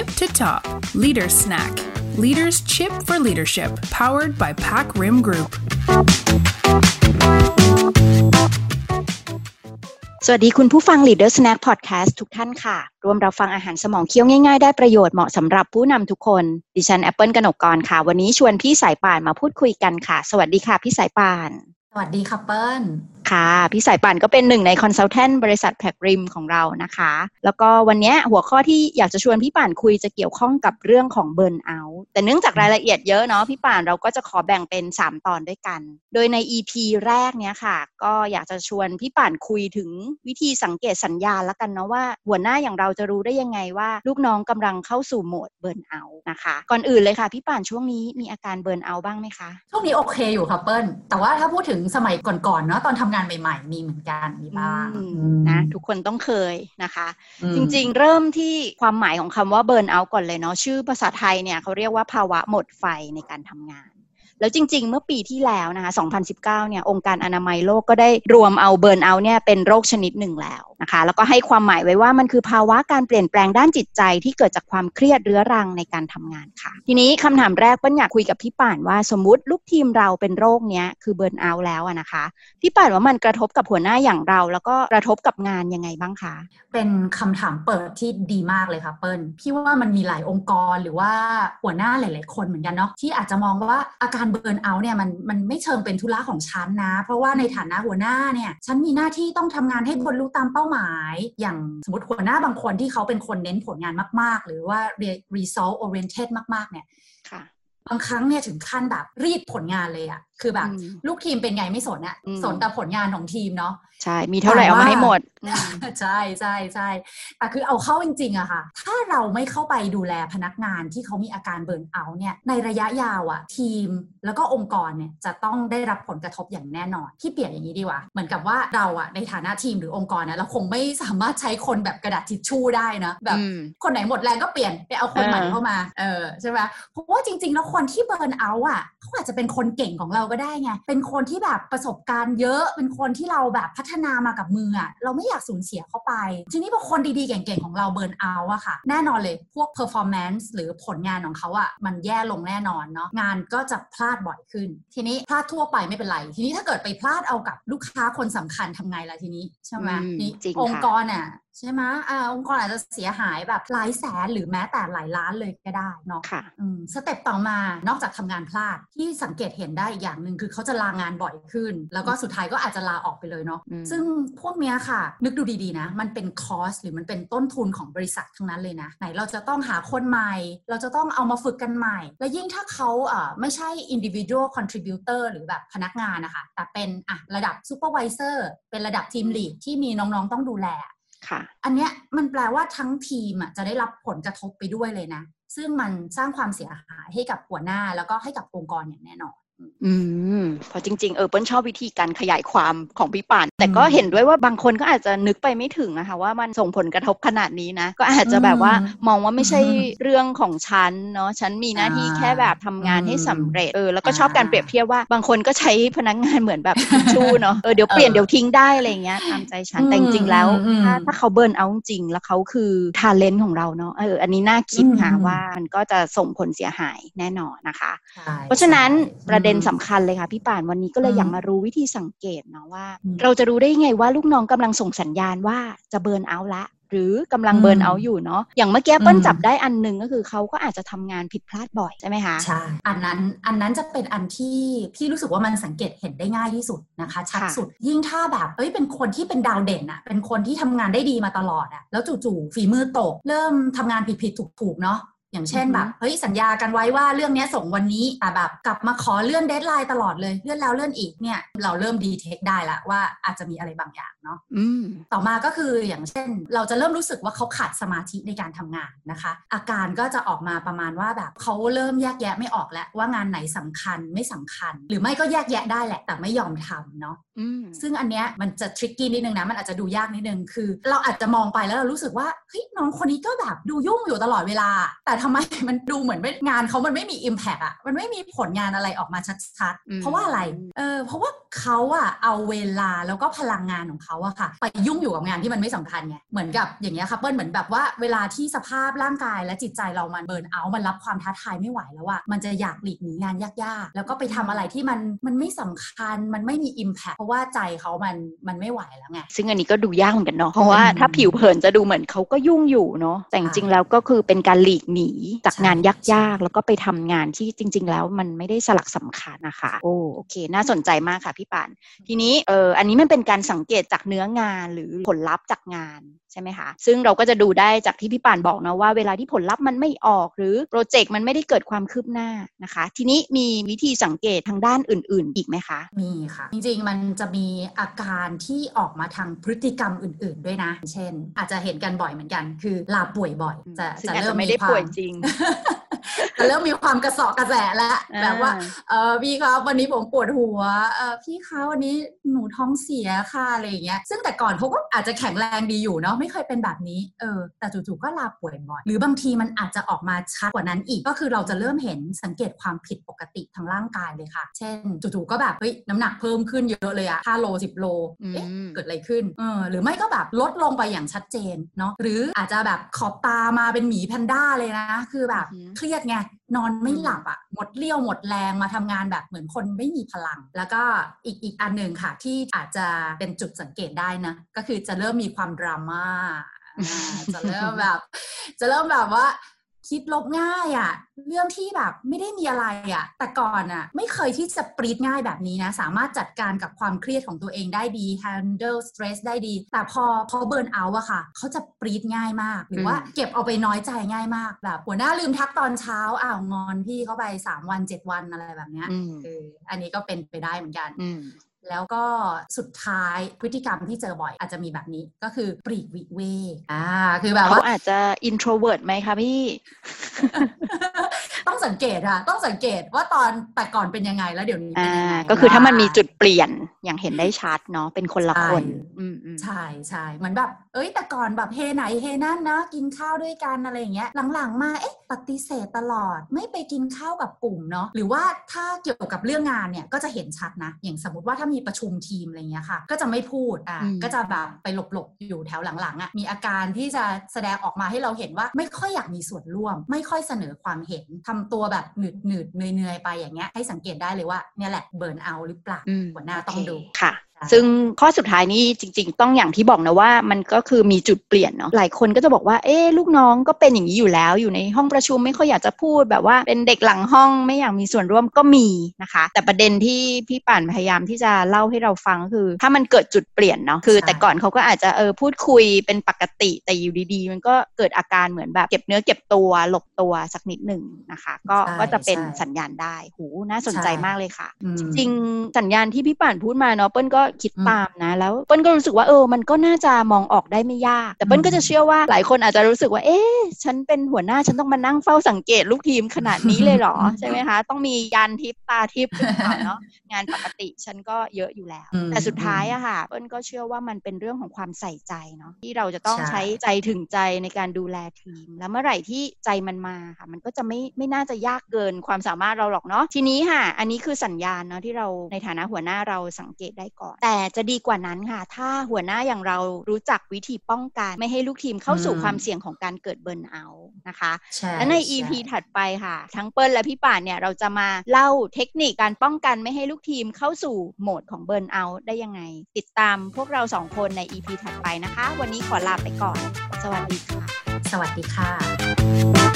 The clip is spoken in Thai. tip to top. Leaders Snack. Leaders Chip for Leadership. Powered by Pac Rim Group. สวัสดีคุณผู้ฟัง Leaders Snack Podcast ทุกท่านค่ะรวมเราฟังอาหารสมองเคี้ยวง่ายๆได้ประโยชน์เหมาะสำหรับผู้นำทุกคนดิฉันแอปเปิลกนกกรค่ะวันนี้ชวนพี่สายป่านมาพูดคุยกันค่ะสวัสดีค่ะพี่สายป่านสวัสดีค่ะเปิ้ลค่ะพี่สายป่านก็เป็นหนึ่งในคอนซัลแทนท์บริษัท Pac Rim ของเรานะคะแล้วก็วันนี้หัวข้อที่อยากจะชวนพี่ป่านคุยจะเกี่ยวข้องกับเรื่องของเบิร์นเอาท์แต่เนื่องจากรายละเอียดเยอะเนาะพี่ป่านเราก็จะขอแบ่งเป็น3ตอนด้วยกันโดยใน EP แรกเนี้ยค่ะก็อยากจะชวนพี่ป่านคุยถึงวิธีสังเกตสัญญาณละกันเนาะว่าหัวหน้าอย่างเราจะรู้ได้ยังไงว่าลูกน้องกำลังเข้าสู่โหมดเบิร์นเอาท์นะคะก่อนอื่นเลยค่ะพี่ป่านช่วงนี้มีอาการเบิร์นเอาท์บ้างมั้ยคะช่วงนี้โอเคอยู่ค่ะเปิ้ลแต่ว่าถ้าพูดถึงสมัยก่อนๆเนาะตอนทำงานใหม่ๆมีเหมือนกันมีบ้างนะทุกคนต้องเคยนะคะจริงๆเริ่มที่ความหมายของคำว่าเบิร์นเอาท์ก่อนเลยเนาะชื่อภาษาไทยเนี่ยเขาเรียกว่าภาวะหมดไฟในการทำงานแล้วจริงๆเมื่อปีที่แล้วนะคะ2019เนี่ยองค์การอนามัยโลกก็ได้รวมเอาเบิร์นเอาท์เนี่ยเป็นโรคชนิดหนึ่งแล้วนะคะแล้วก็ให้ความหมายไว้ว่ามันคือภาวะการเปลี่ยนแปลงด้านจิตใจที่เกิดจากความเครียดเรื้อรังในการทำงานค่ะทีนี้คำถามแรกเปิ้ลอยากคุยกับพี่ป่านว่าสมมุติลูกทีมเราเป็นโรคเนี้ยคือเบิร์นเอาท์แล้วอะนะคะพี่ป่านว่ามันกระทบกับหัวหน้าอย่างเราแล้วก็กระทบกับงานยังไงบ้างคะเป็นคำถามเปิดที่ดีมากเลยค่ะเปิ้ลพี่ว่ามันมีหลายองค์กรหรือว่าหัวหน้าหลายๆคนเหมือนกันเนาะที่อาจจะมองว่าอาการเบิร์นเอาท์เนี่ยมันไม่เชิงเป็นธุระของฉันนะเพราะว่าในฐานะหัวหน้าเนี่ยฉันมีหน้าที่ต้องทำงานให้บรรลุตามเป้าหมายอย่างสมมติหัวหน้าบางคนที่เขาเป็นคนเน้นผลงานมากๆหรือว่า result oriented มากๆเนี่ยบางครั้งเนี่ยถึงขั้นแบบรีดผลงานเลยอ่ะคือแบบลูกทีมเป็นไงไม่สนอะสนแต่ผลงานของทีมเนาะใช่มีเท่าไหร่เอามาให้หมด ใช่ใช่ใช่แต่คือเอาเข้าจริงๆอะค่ะถ้าเราไม่เข้าไปดูแลพนักงานที่เขามีอาการเบิร์นเอาท์เนี่ยในระยะยาวอะทีมแล้วก็องค์กรเนี่ยจะต้องได้รับผลกระทบอย่างแน่นอนที่เปรียบอย่างนี้ดีกว่าเหมือนกับว่าเราอะในฐานะทีมหรือองค์กรนะเราคงไม่สามารถใช้คนแบบกระดาษทิชชู่ได้นะแบบคนไหนหมดแรงก็เปลี่ยนไปเอาคนใหม่เข้ามาใช่ไหมเพราะว่าจริงๆแล้วคนที่เบิร์นเอาท์อะเขาอาจจะเป็นคนเก่งของเราก็ได้ไงเป็นคนที่แบบประสบการณ์เยอะเป็นคนที่เราแบบพัฒนามากับมืออ่ะเราไม่อยากสูญเสียเขาไปทีนี้พอคนดีๆเก่งๆของเราเบิร์นเอาท์อะค่ะแน่นอนเลยพวก performance หรือผลงานของเขาอะมันแย่ลงแน่นอนเนาะงานก็จะพลาดบ่อยขึ้นทีนี้พลาดทั่วไปไม่เป็นไรทีนี้ถ้าเกิดไปพลาดเอากับลูกค้าคนสำคัญทำไงล่ะทีนี้ใช่ไหมนี่องค์กรอะใช่ไหมองค์กรอาจจะเสียหายแบบหลายแสนหรือแม้แต่หลายล้านเลยก็ได้เนาะค่ะสเต็ปต่อมานอกจากทำงานพลาดที่สังเกตเห็นได้อีกอย่างนึงคือเขาจะลางานบ่อยขึ้นแล้วก็สุดท้ายก็อาจจะลาออกไปเลยเนาะซึ่งพวกเนี้ยค่ะนึกดูดีๆนะมันเป็นคอสหรือมันเป็นต้นทุนของบริษัททั้งนั้นเลยนะไหนเราจะต้องหาคนใหม่เราจะต้องเอามาฝึกกันใหม่และยิ่งถ้าเขาไม่ใช่ individual contributor หรือแบบพนักงานนะคะแต่เป็นระดับ supervisor เป็นระดับ team lead ที่มีน้องๆต้องดูแลอันเนี้ยมันแปลว่าทั้งทีมจะได้รับผลกระทบไปด้วยเลยนะซึ่งมันสร้างความเสียหายให้กับหัวหน้าแล้วก็ให้กับองค์กรอย่างแน่นอนพอจริงๆเปิ้ลชอบวิธีการขยายความของพี่ป่านแต่ก็เห็นด้วยว่าบางคนก็อาจจะนึกไปไม่ถึงนะคะว่ามันส่งผลกระทบขนาดนี้นะก็อาจจะแบบว่ามองว่าไม่ใช่เรื่องของฉันเนาะฉันมีหน้าที่แค่แบบทำงานให้สำเร็จแล้วก็ชอบการเปรียบเทียบว่าบางคนก็ใช้พนักงานเหมือนแบบชู้เนาะเดี๋ยวเปลี่ยนเดี๋ยวทิ้งได้อะไรเงี้ยตามใจฉันแต่จริงๆแล้วถ้าเขาเบิร์นเอาท์จริงแล้วเขาคือ talent ของเราเนาะอันนี้น่าคิดค่ะว่ามันก็จะส่งผลเสียหายแน่นอนนะคะเพราะฉะนั้นประเด็นสำคัญเลยค่ะพี่ป่านวันนี้ก็เลยอยากมารู้วิธีสังเกตเนาะว่าเราจะรู้ได้ไงว่าลูกน้องกำลังส่งสัญญาณว่าจะเบิร์นเอาท์ละหรือกำลังเบิร์นเอาท์อยู่เนาะอย่างเมื่อกี้เปิ้ลจับได้อันนึงก็คือเขาก็อาจจะทำงานผิดพลาดบ่อยใช่ไหมคะใช่อันนั้นจะเป็นอันที่พี่รู้สึกว่ามันสังเกตเห็นได้ง่ายที่สุดนะคะชัดสุดยิ่งถ้าแบบเป็นคนที่เป็นดาวเด่นอะเป็นคนที่ทำงานได้ดีมาตลอดอะแล้วจู่ๆฝีมือตกเริ่มทำงานผิดๆถูกๆเนาะอย่างเช่นแบบเฮ้ยสัญญากันไว้ว่าเรื่องนี้ส่งวันนี้แต่แบบกลับมาขอเลื่อนเดดไลน์ตลอดเลยเลื่อนแล้วเลื่อนอีกเนี่ยเราเริ่มดีเทคได้ละว่าอาจจะมีอะไรบางอย่างเนาะต่อมาก็คืออย่างเช่นเราจะเริ่มรู้สึกว่าเขาขาดสมาธิในการทำงานนะคะอาการก็จะออกมาประมาณว่าแบบเขาเริ่มแยกแยะไม่ออกแล้วว่างานไหนสำคัญไม่สำคัญหรือไม่ก็แยกแยะได้แหละแต่ไม่ยอมทำเนาะซึ่งอันเนี้ยมันจะทริกกี้นิดนึงนะมันอาจจะดูยากนิดนึงคือเราอาจจะมองไปแล้วเรารู้สึกว่าเฮ้ยน้องคนนี้ก็แบบดูยุ่งอยู่ตลอดเวลาแต่ ทำไมมันดูเหมือนงานเขามันไม่มี impact อ่ะมันไม่มีผลงานอะไรออกมาชัดๆเพราะว่าอะไรเพราะว่าเขาอ่ะเอาเวลาแล้วก็พลังงานของเขาอ่ะค่ะไปยุ่งอยู่กับงานที่มันไม่สำคัญไงเหมือนกับอย่างเงี้ยค่ะเปิ้ลเหมือนแบบว่าเวลาที่สภาพร่างกายและจิตใจเรามันเบิร์นเอาท์มันรับความท้าทายไม่ไหวแล้วอ่ะมันจะอยากหลีกหนีงานยากๆแล้วก็ไปทำอะไรที่มันไม่สำคัญมันไม่มี impact เพราะว่าใจเขามันไม่ไหวแล้วไงซึ่งอันนี้ก็ดูยากเหมือนกันเนาะเพราะว่าถ้าผิวเผินจะดูเหมือนเขาก็ยุ่งอยู่เนาะแต่จริงๆแล้วก็คือเป็นการหลีกหนีจากงานยากๆแล้วก็ไปทำงานที่จริงๆแล้วมันไม่ได้สลักสำคัญนะคะโอเคน่าสนใจมากค่ะพี่ปานทีนี้อันนี้มันเป็นการสังเกตจากเนื้องานหรือผลลัพธ์จากงานใช่ไหมคะซึ่งเราก็จะดูได้จากที่พี่ปานบอกนะว่าเวลาที่ผลลัพธ์มันไม่ออกหรือโปรเจกต์มันไม่ได้เกิดความคืบหน้านะคะทีนี้มีวิธีสังเกตทางด้านอื่นๆอีกไหมคะมีค่ะจริงๆมันจะมีอาการที่ออกมาทางพฤติกรรมอื่นๆด้วยนะเช่นอาจจะเห็นกันบ่อยเหมือนกันคือลาป่วยบ่อยจะเริ่มไม่ได้ป่วยจริง แต่เริ่มมีความกระสอบกระแสแล้วแบบว่าพี่คะวันนี้ผมปวดหัวพี่คะวันนี้หนูท้องเสียค่ะอะไรอย่างเงี้ยซึ่งแต่ก่อนเขาก็อาจจะแข็งแรงดีอยู่เนาะไม่เคยเป็นแบบนี้แต่จู่ๆก็ลาป่วยบ่อยหรือบางทีมันอาจจะออกมาชัดกว่านั้นอีกก็คือเราจะเริ่มเห็นสังเกตความผิดปกติทางร่างกายเลยค่ะเช่นจู่ๆก็แบบเฮ้ยน้ำหนักเพิ่มขึ้นเยอะเลยอะ5โล10โลเอ๊ะเกิดอะไรขึ้นหรือไม่ก็แบบลดลงไปอย่างชัดเจนเนาะหรืออาจจะแบบขอบตามาเป็นหมีแพนด้าเลยนะคือแบบเครียดไงนอนไม่หลับอ่ะหมดเรี่ยวหมดแรงมาทำงานแบบเหมือนคนไม่มีพลังแล้วก็อีกอันหนึ่งค่ะที่อาจจะเป็นจุดสังเกตได้นะก็คือจะเริ่มมีความดราม่าจะเริ่มแบบว่าคิดลบง่ายอ่ะเรื่องที่แบบไม่ได้มีอะไรอ่ะแต่ก่อนอ่ะไม่เคยที่จะปรีดง่ายแบบนี้นะสามารถจัดการกับความเครียดของตัวเองได้ดี handle stress ได้ดีแต่พอเบิร์นเอาท์อะค่ะเขาจะปรีดง่ายมากหรือว่าเก็บเอาไปน้อยใจง่ายมากแบบหัวหน้าลืมทักตอนเช้าอ้าวงอนพี่เขาไป3วัน7วันอะไรแบบเนี้ยอันนี้ก็เป็นไปได้เหมือนกันแล้วก็สุดท้ายพฤติกรรมที่เจอบ่อยอาจจะมีแบบนี้ก็คือปลีกวิเวกคือแบบว่าเขาอาจจะ introvert ไหมคะพี่ ต้องสังเกตค่ะต้องสังเกตว่าตอนแต่ก่อนเป็นยังไงแล้วเดี๋ยวนี้ก็คือถ้ามันมีจุดเปลี่ยนอย่างเห็นได้ชัดเนาะเป็นคนละคนใช่ใช่เหมือนแบบเอ้ยแต่ก่อนแบบเฮไหนเฮนั่นนะกินข้าวด้วยกันอะไรอย่างเงี้ยหลังๆมาเอ๊ะปฏิเสธตลอดไม่ไปกินข้าวกับกลุ่มเนาะหรือว่าถ้าเกี่ยวกับเรื่องงานเนี่ยก็จะเห็นชัดนะอย่างสมมติว่าถ้ามีประชุมทีมอะไรเงี้ยค่ะก็จะไม่พูดก็จะแบบไปหลบๆอยู่แถวหลังๆอ่ะมีอาการที่จะแสดงออกมาให้เราเห็นว่าไม่ค่อยอยากมีส่วนร่วมไม่ค่อยเสนอความเห็นทำตัวแบบหนืดๆเนื่อยๆไปอย่างเงี้ยให้สังเกตได้เลยว่าเนี่ยแหละเบิร์นเอาท์หรือเปล่าหัวหน้าต้องดูค่ะซึ่งข้อสุดท้ายนี้จริงๆต้องอย่างที่บอกนะว่ามันก็คือมีจุดเปลี่ยนเนาะหลายคนก็จะบอกว่าเอ๊ะลูกน้องก็เป็นอย่างนี้อยู่แล้วอยู่ในห้องประชุมไม่ค่อยอยากจะพูดแบบว่าเป็นเด็กหลังห้องไม่อยากมีส่วนร่วมก็มีนะคะแต่ประเด็นที่พี่ป่านพยายามที่จะเล่าให้เราฟังคือถ้ามันเกิดจุดเปลี่ยนเนาะคือแต่ก่อนเขาก็อาจจะพูดคุยเป็นปกติแต่อยู่ดีๆมันก็เกิดอาการเหมือนแบบเก็บเนื้อเก็บตัวหลบตัวสักนิดนึงนะคะก็จะเป็นสัญญาณได้โหน่าสนใจมากเลยค่ะจริงๆสัญญาณที่พี่ป่านพูดมาเนาะเปิ้ลก็คิดตามนะแล้วเปิ้ลก็รู้สึกว่ามันก็น่าจะมองออกได้ไม่ยากแต่เปิ้ลก็จะเชื่อว่าหลายคนอาจจะรู้สึกว่าเอ๊ะฉันเป็นหัวหน้าฉันต้องมานั่งเฝ้าสังเกตลูกทีมขนาดนี้เลยเหรอ ใช่ไหมคะต้องมียานทิพย์ตาทิพย์เนาะงานปกติฉันก็เยอะอยู่แล้วแต่สุดท้ายอะค่ะเปิ้ลก็เชื่อว่ามันเป็นเรื่องของความใส่ใจเนาะที่เราจะต้องใช้ใจถึงใจในการดูแลทีมแล้วเมื่อไหร่ที่ใจมันมาค่ะมันก็จะไม่น่าจะยากเกินความสามารถเราหรอกเนาะทีนี้ค่ะอันนี้คือสัญญาณเนาะที่เราในฐานะหัวหน้าเราสังเกตได้ก่อนแต่จะดีกว่านั้นค่ะถ้าหัวหน้าอย่างเรารู้จักวิธีป้องกันไม่ให้ลูกทีมเข้าสู่ความเสี่ยงของการเกิดเบิร์นเอาท์นะคะและใน EP ถัดไปค่ะทั้งเปิ้ลและพี่ป่านเนี่ยเราจะมาเล่าเทคนิคการป้องกันไม่ให้ลูกทีมเข้าสู่โหมดของเบิร์นเอาท์ได้ยังไงติดตามพวกเราสองคนใน EP ถัดไปนะคะวันนี้ขอลาไปก่อนสวัสดีค่ะ